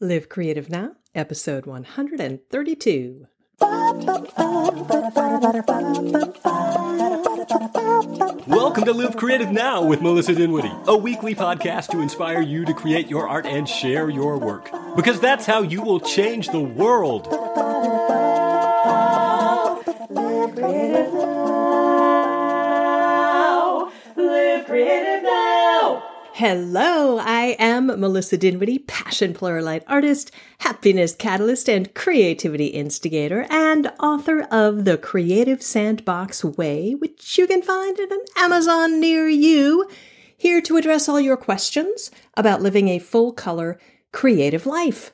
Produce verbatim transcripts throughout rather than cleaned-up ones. Live Creative Now, episode one hundred thirty-two. Welcome to Live Creative Now with Melissa Dinwiddie, a weekly podcast to inspire you to create your art and share your work, because that's how you will change the world. Live Creative Now. Live Creative Now. Hello, I am Melissa Dinwiddie, passion pluralite artist, happiness catalyst, and creativity instigator, and author of The Creative Sandbox Way, which you can find at an Amazon near you, here to address all your questions about living a full-color creative life.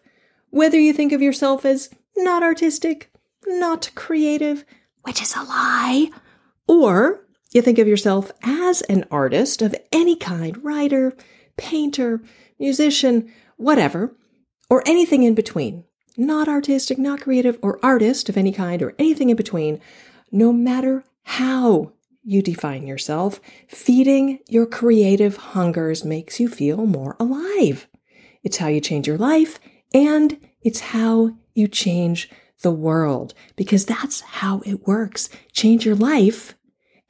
Whether you think of yourself as not artistic, not creative, which is a lie, or you think of yourself as an artist of any kind, writer, painter, musician, whatever, or anything in between. Not artistic, not creative, or artist of any kind, or anything in between. No matter how you define yourself, feeding your creative hungers makes you feel more alive. It's how you change your life, and it's how you change the world, because that's how it works. Change your life,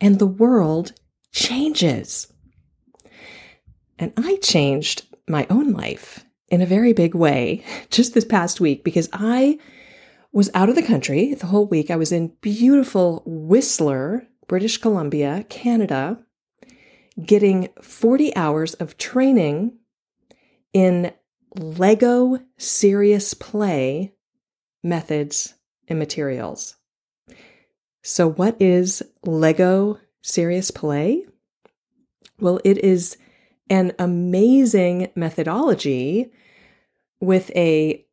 and the world changes. And I changed my own life in a very big way just this past week, because I was out of the country the whole week. I was in beautiful Whistler, British Columbia, Canada, getting forty hours of training in LEGO Serious Play methods and materials. So what is LEGO Serious Play? Well, it is an amazing methodology with a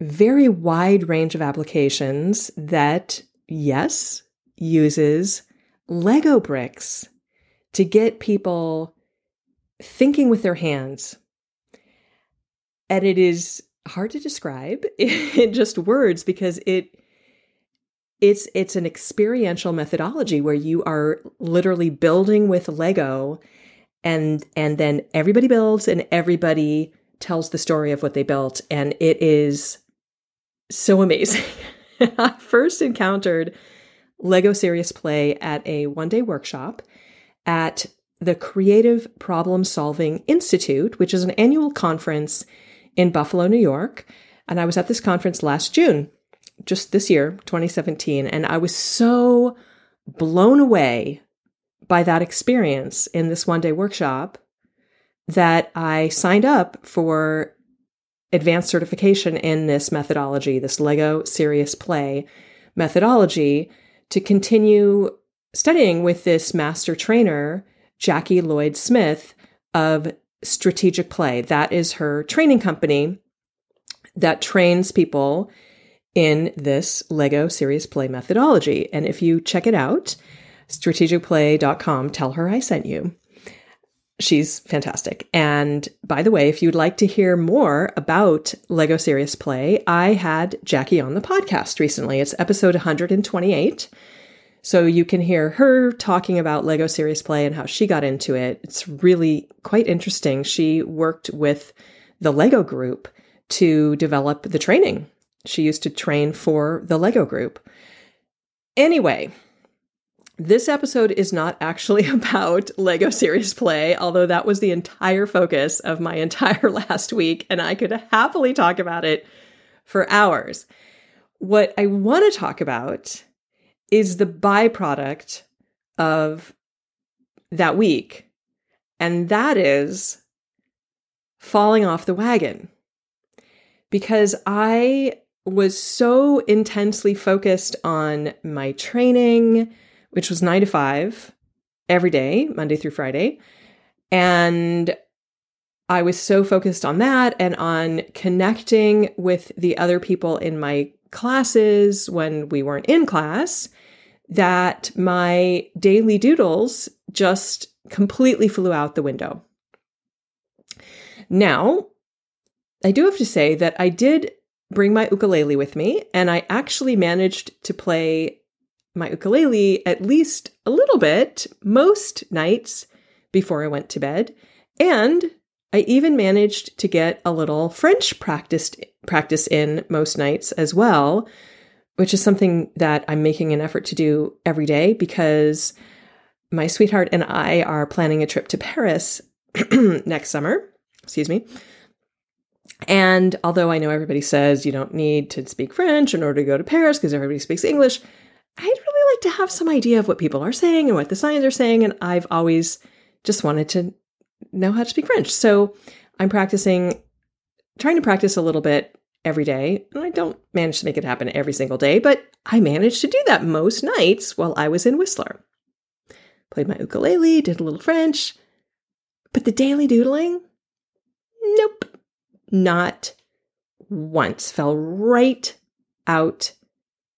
very wide range of applications that, yes, uses LEGO bricks to get people thinking with their hands. And it is hard to describe in just words, because it It's it's an experiential methodology where you are literally building with Lego, and and then everybody builds and everybody tells the story of what they built, and it is so amazing. I first encountered LEGO Serious Play at a one-day workshop at the Creative Problem Solving Institute, which is an annual conference in Buffalo, New York, and I was at this conference last June. Just this year, twenty seventeen, and I was so blown away by that experience in this one-day workshop that I signed up for advanced certification in this methodology, this LEGO Serious Play methodology, to continue studying with this master trainer, Jackie Lloyd Smith of Strategic Play. That is her training company that trains people in this LEGO Serious Play methodology. And if you check it out, strategic play dot com, tell her I sent you. She's fantastic. And by the way, if you'd like to hear more about LEGO Serious Play, I had Jackie on the podcast recently. It's episode one hundred twenty-eight. So you can hear her talking about LEGO Serious Play and how she got into it. It's really quite interesting. She worked with the LEGO group to develop the training. She used to train for the LEGO group. Anyway, this episode is not actually about LEGO Serious Play, although that was the entire focus of my entire last week, and I could happily talk about it for hours. What I want to talk about is the byproduct of that week, and that is falling off the wagon. Because I was so intensely focused on my training, which was nine to five every day, Monday through Friday. And I was so focused on that and on connecting with the other people in my classes when we weren't in class, that my daily doodles just completely flew out the window. Now, I do have to say that I did bring my ukulele with me, and I actually managed to play my ukulele at least a little bit most nights before I went to bed. And I even managed to get a little French practice practice in most nights as well, which is something that I'm making an effort to do every day because my sweetheart and I are planning a trip to Paris next summer. Excuse me. And although I know everybody says you don't need to speak French in order to go to Paris because everybody speaks English, I'd really like to have some idea of what people are saying and what the signs are saying. And I've always just wanted to know how to speak French. So I'm practicing, trying to practice a little bit every day. And I don't manage to make it happen every single day, but I managed to do that most nights while I was in Whistler. Played my ukulele, did a little French, but the daily doodling, nope. Not once. Fell right out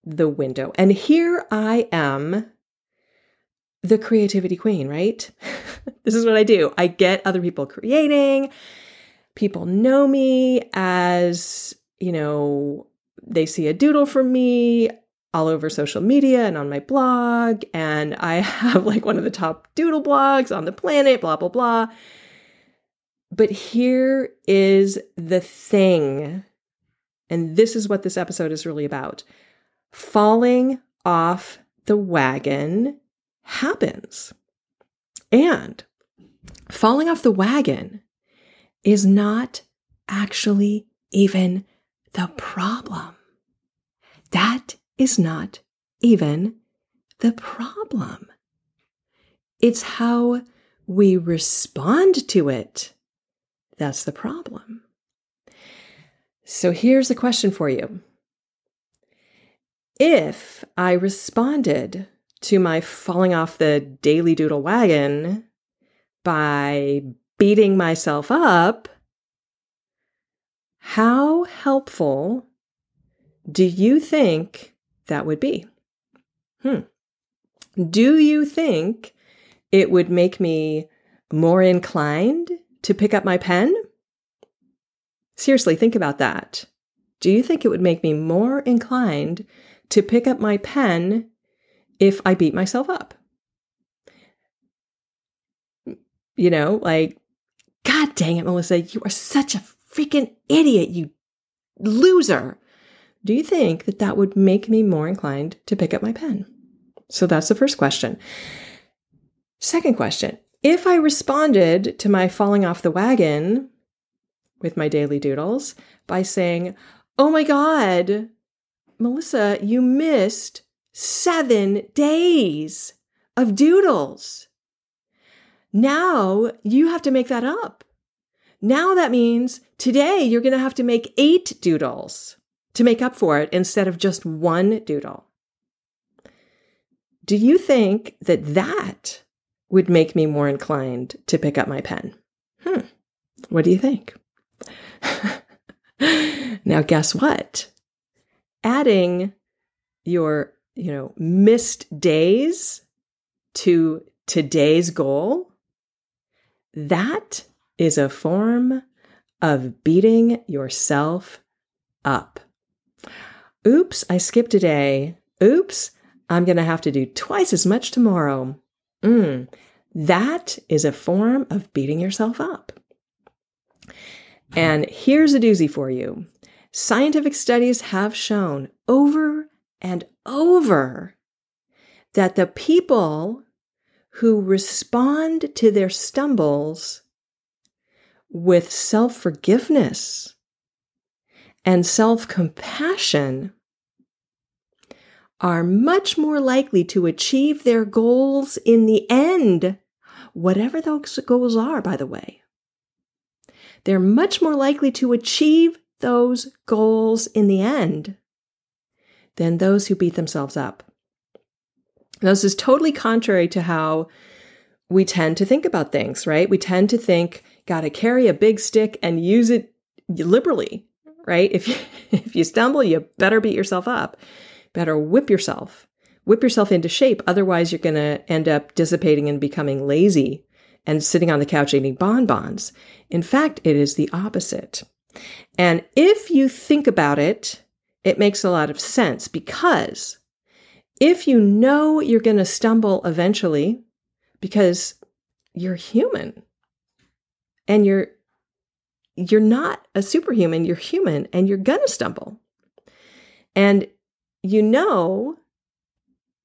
the window. And here I am, the creativity queen, right? This is what I do. I get other people creating. People know me as, you know, they see a doodle from me all over social media and on my blog. And I have like one of the top doodle blogs on the planet, blah, blah, blah. But here is the thing, and this is what this episode is really about. Falling off the wagon happens. And falling off the wagon is not actually even the problem. That is not even the problem. It's how we respond to it. That's the problem. So here's a question for you. If I responded to my falling off the daily doodle wagon by beating myself up, how helpful do you think that would be? Hmm. Do you think it would make me more inclined to pick up my pen? Seriously, think about that. Do you think it would make me more inclined to pick up my pen if I beat myself up? You know, like, God dang it, Melissa, you are such a freaking idiot, you loser. Do you think that that would make me more inclined to pick up my pen? So that's the first question. Second question. If I responded to my falling off the wagon with my daily doodles by saying, oh my God, Melissa, you missed seven days of doodles. Now you have to make that up. Now that means today you're going to have to make eight doodles to make up for it instead of just one doodle. Do you think that that would make me more inclined to pick up my pen? Hmm. What do you think? Now, guess what? Adding your, you know, missed days to today's goal, that is a form of beating yourself up. Oops, I skipped a day. Oops, I'm going to have to do twice as much tomorrow. Mm, that is a form of beating yourself up. And here's a doozy for you. Scientific studies have shown over and over that the people who respond to their stumbles with self-forgiveness and self-compassion are much more likely to achieve their goals in the end, whatever those goals are, by the way. They're much more likely to achieve those goals in the end than those who beat themselves up. Now, this is totally contrary to how we tend to think about things, right? We tend to think, gotta carry a big stick and use it liberally, right? If you, if you stumble, you better beat yourself up. Better whip yourself, whip yourself into shape. Otherwise, you're going to end up dissipating and becoming lazy and sitting on the couch eating bonbons. In fact, it is the opposite. And if you think about it, it makes a lot of sense because if you know you're going to stumble eventually because you're human and you're you're not a superhuman, you're human, and you're going to stumble. And you know,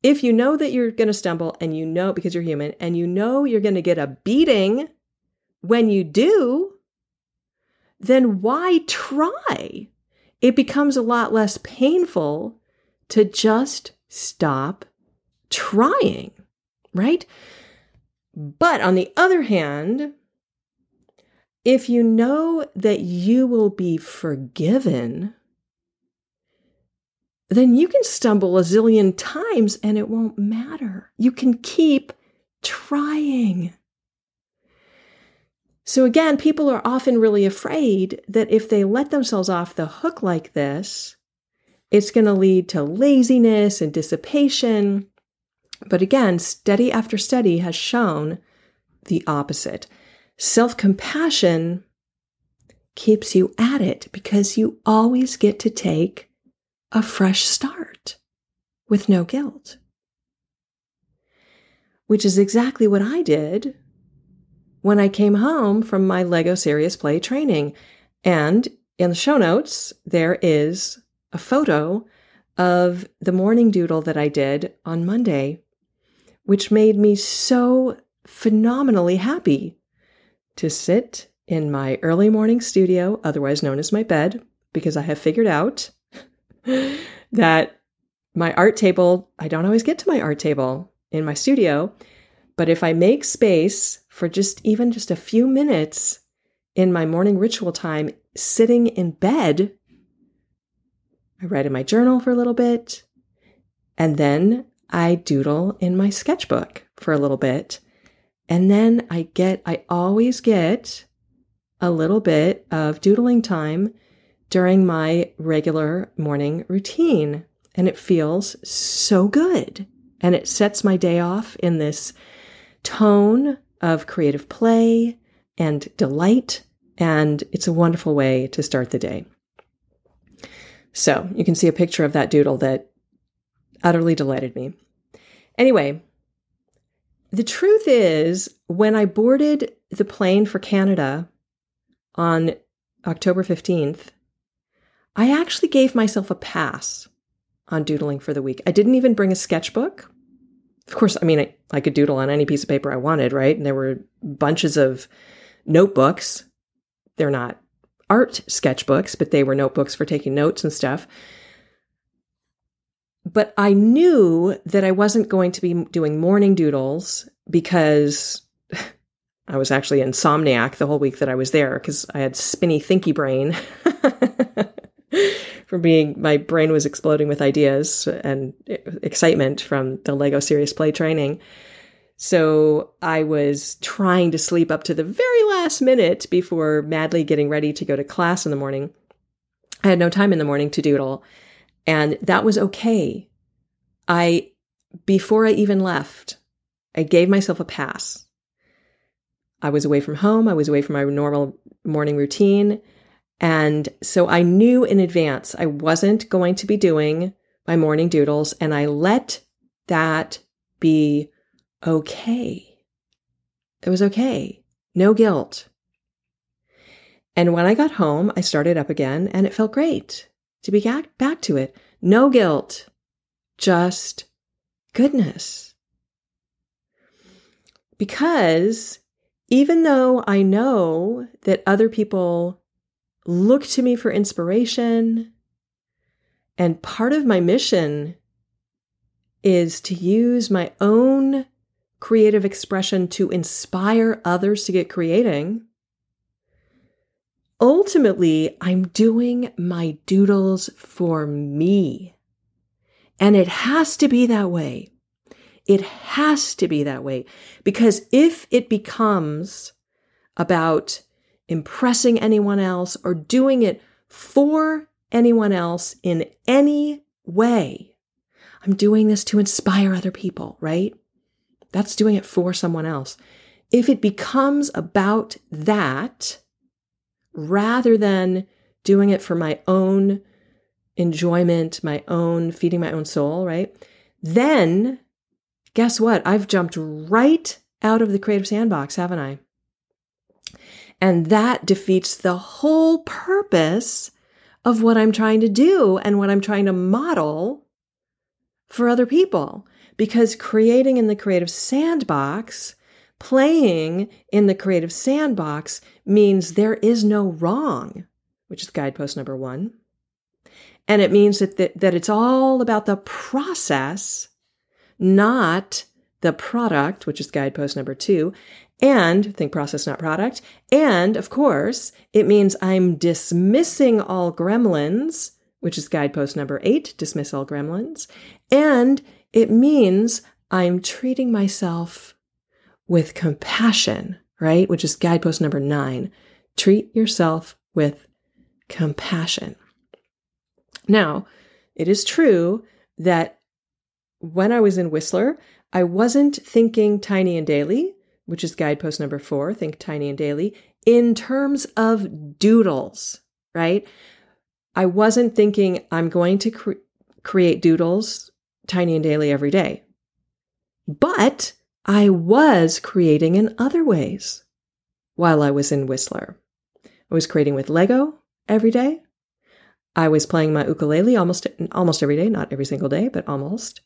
if you know that you're going to stumble and you know, because you're human, and you know you're going to get a beating when you do, then why try? It becomes a lot less painful to just stop trying, right? But on the other hand, if you know that you will be forgiven, then you can stumble a zillion times and it won't matter. You can keep trying. So again, people are often really afraid that if they let themselves off the hook like this, it's going to lead to laziness and dissipation. But again, study after study has shown the opposite. Self-compassion keeps you at it because you always get to take a fresh start with no guilt, which is exactly what I did when I came home from my LEGO Serious Play training. And in the show notes, there is a photo of the morning doodle that I did on Monday, which made me so phenomenally happy to sit in my early morning studio, otherwise known as my bed, because I have figured out that my art table, I don't always get to my art table in my studio, but if I make space for just even just a few minutes in my morning ritual time, sitting in bed, I write in my journal for a little bit, and then I doodle in my sketchbook for a little bit. And then I get, I always get a little bit of doodling time during my regular morning routine. And it feels so good. And it sets my day off in this tone of creative play and delight. And it's a wonderful way to start the day. So you can see a picture of that doodle that utterly delighted me. Anyway, the truth is, when I boarded the plane for Canada on October fifteenth, I actually gave myself a pass on doodling for the week. I didn't even bring a sketchbook. Of course, I mean, I, I could doodle on any piece of paper I wanted, right? And there were bunches of notebooks. They're not art sketchbooks, but they were notebooks for taking notes and stuff. But I knew that I wasn't going to be doing morning doodles because I was actually insomniac the whole week that I was there because I had spinny thinky brain from being, my brain was exploding with ideas and excitement from the LEGO Serious Play training. So I was trying to sleep up to the very last minute before madly getting ready to go to class in the morning. I had no time in the morning to doodle. And that was okay. I, before I even left, I gave myself a pass. I was away from home. I was away from my normal morning routine. And so I knew in advance I wasn't going to be doing my morning doodles. And I let that be okay. It was okay. No guilt. And when I got home, I started up again and it felt great to be back to it. No guilt, just goodness. Because even though I know that other people look to me for inspiration, and part of my mission is to use my own creative expression to inspire others to get creating, ultimately, I'm doing my doodles for me. And it has to be that way. It has to be that way. Because if it becomes about impressing anyone else or doing it for anyone else in any way, I'm doing this to inspire other people, right? That's doing it for someone else. If it becomes about that, rather than doing it for my own enjoyment, my own feeding my own soul, right? Then guess what? I've jumped right out of the creative sandbox, haven't I? And that defeats the whole purpose of what I'm trying to do and what I'm trying to model for other people. Because creating in the creative sandbox, playing in the creative sandbox means there is no wrong, which is guidepost number one. And it means that, that, that it's all about the process, not the product, which is guidepost number two, and think process, not product. And of course, it means I'm dismissing all gremlins, which is guidepost number eight, dismiss all gremlins. And it means I'm treating myself with compassion, right? Which is guidepost number nine, treat yourself with compassion. Now, it is true that when I was in Whistler, I wasn't thinking tiny and daily, which is guidepost number four, think tiny and daily, in terms of doodles, right? I wasn't thinking I'm going to cre- create doodles tiny and daily every day, but I was creating in other ways while I was in Whistler. I was creating with Lego every day. I was playing my ukulele almost, almost every day, not every single day, but almost.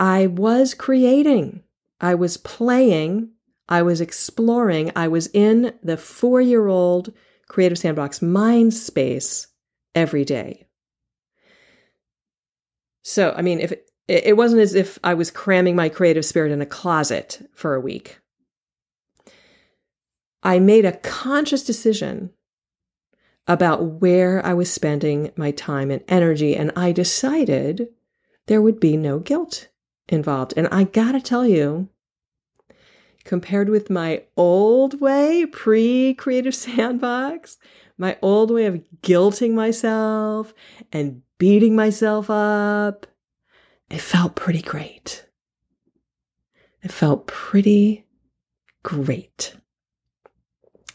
I was creating, I was playing, I was exploring, I was in the four-year-old Creative Sandbox mind space every day. So, I mean, if it, it wasn't as if I was cramming my creative spirit in a closet for a week. I made a conscious decision about where I was spending my time and energy, and I decided there would be no guilt involved. And I gotta tell you, compared with my old way, pre-Creative Sandbox, my old way of guilting myself and beating myself up, it felt pretty great. It felt pretty great.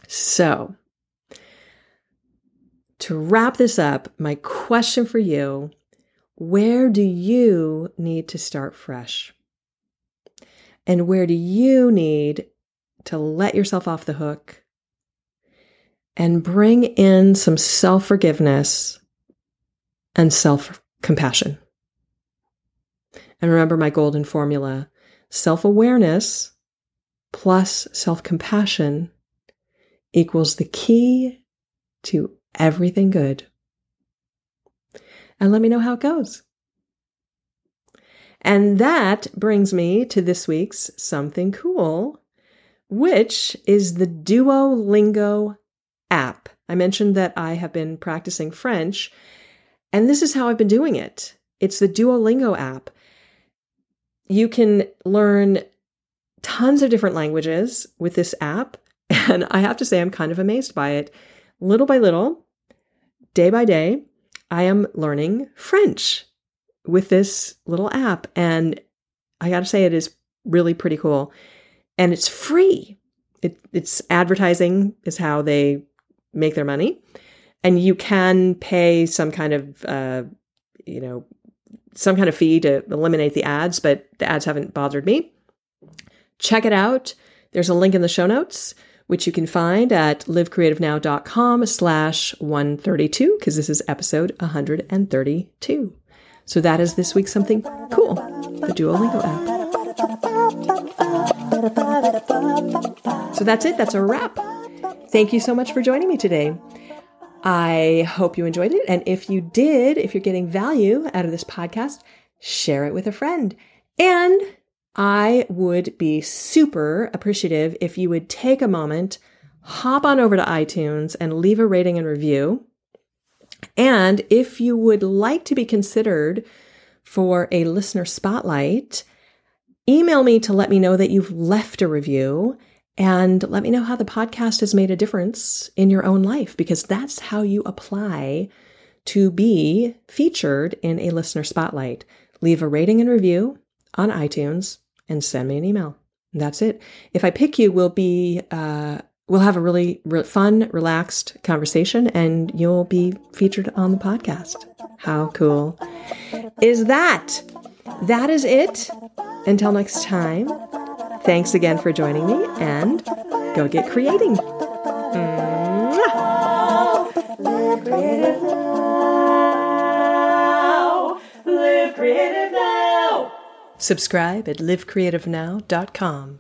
So, to wrap this up, my question for you, where do you need to start fresh? And where do you need to let yourself off the hook and bring in some self-forgiveness and self-compassion? And remember my golden formula, self-awareness plus self-compassion equals the key to everything good. And let me know how it goes. And that brings me to this week's Something Cool, which is the Duolingo app. I mentioned that I have been practicing French, and this is how I've been doing it. It's the Duolingo app. You can learn tons of different languages with this app, and I have to say I'm kind of amazed by it. Little by little, day by day, I am learning French with this little app, and I gotta say it is really pretty cool. And it's free. It, it's advertising is how they make their money, and you can pay some kind of, uh, you know, some kind of fee to eliminate the ads, but the ads haven't bothered me. Check it out. There's a link in the show notes, which you can find at livecreativenow.com slash 132, because this is episode one thirty-two. So that is this week's Something Cool, the Duolingo app. So that's it. That's a wrap. Thank you so much for joining me today. I hope you enjoyed it. And if you did, if you're getting value out of this podcast, share it with a friend. And I would be super appreciative if you would take a moment, hop on over to iTunes and leave a rating and review. And if you would like to be considered for a listener spotlight, email me to let me know that you've left a review and let me know how the podcast has made a difference in your own life, because that's how you apply to be featured in a listener spotlight. Leave a rating and review on iTunes and send me an email. That's it. If I pick you, we'll be uh, we'll have a really re- fun, relaxed conversation, and you'll be featured on the podcast. How cool is that? That is it. Until next time, thanks again for joining me, and go get creating. Subscribe at live creative now dot com.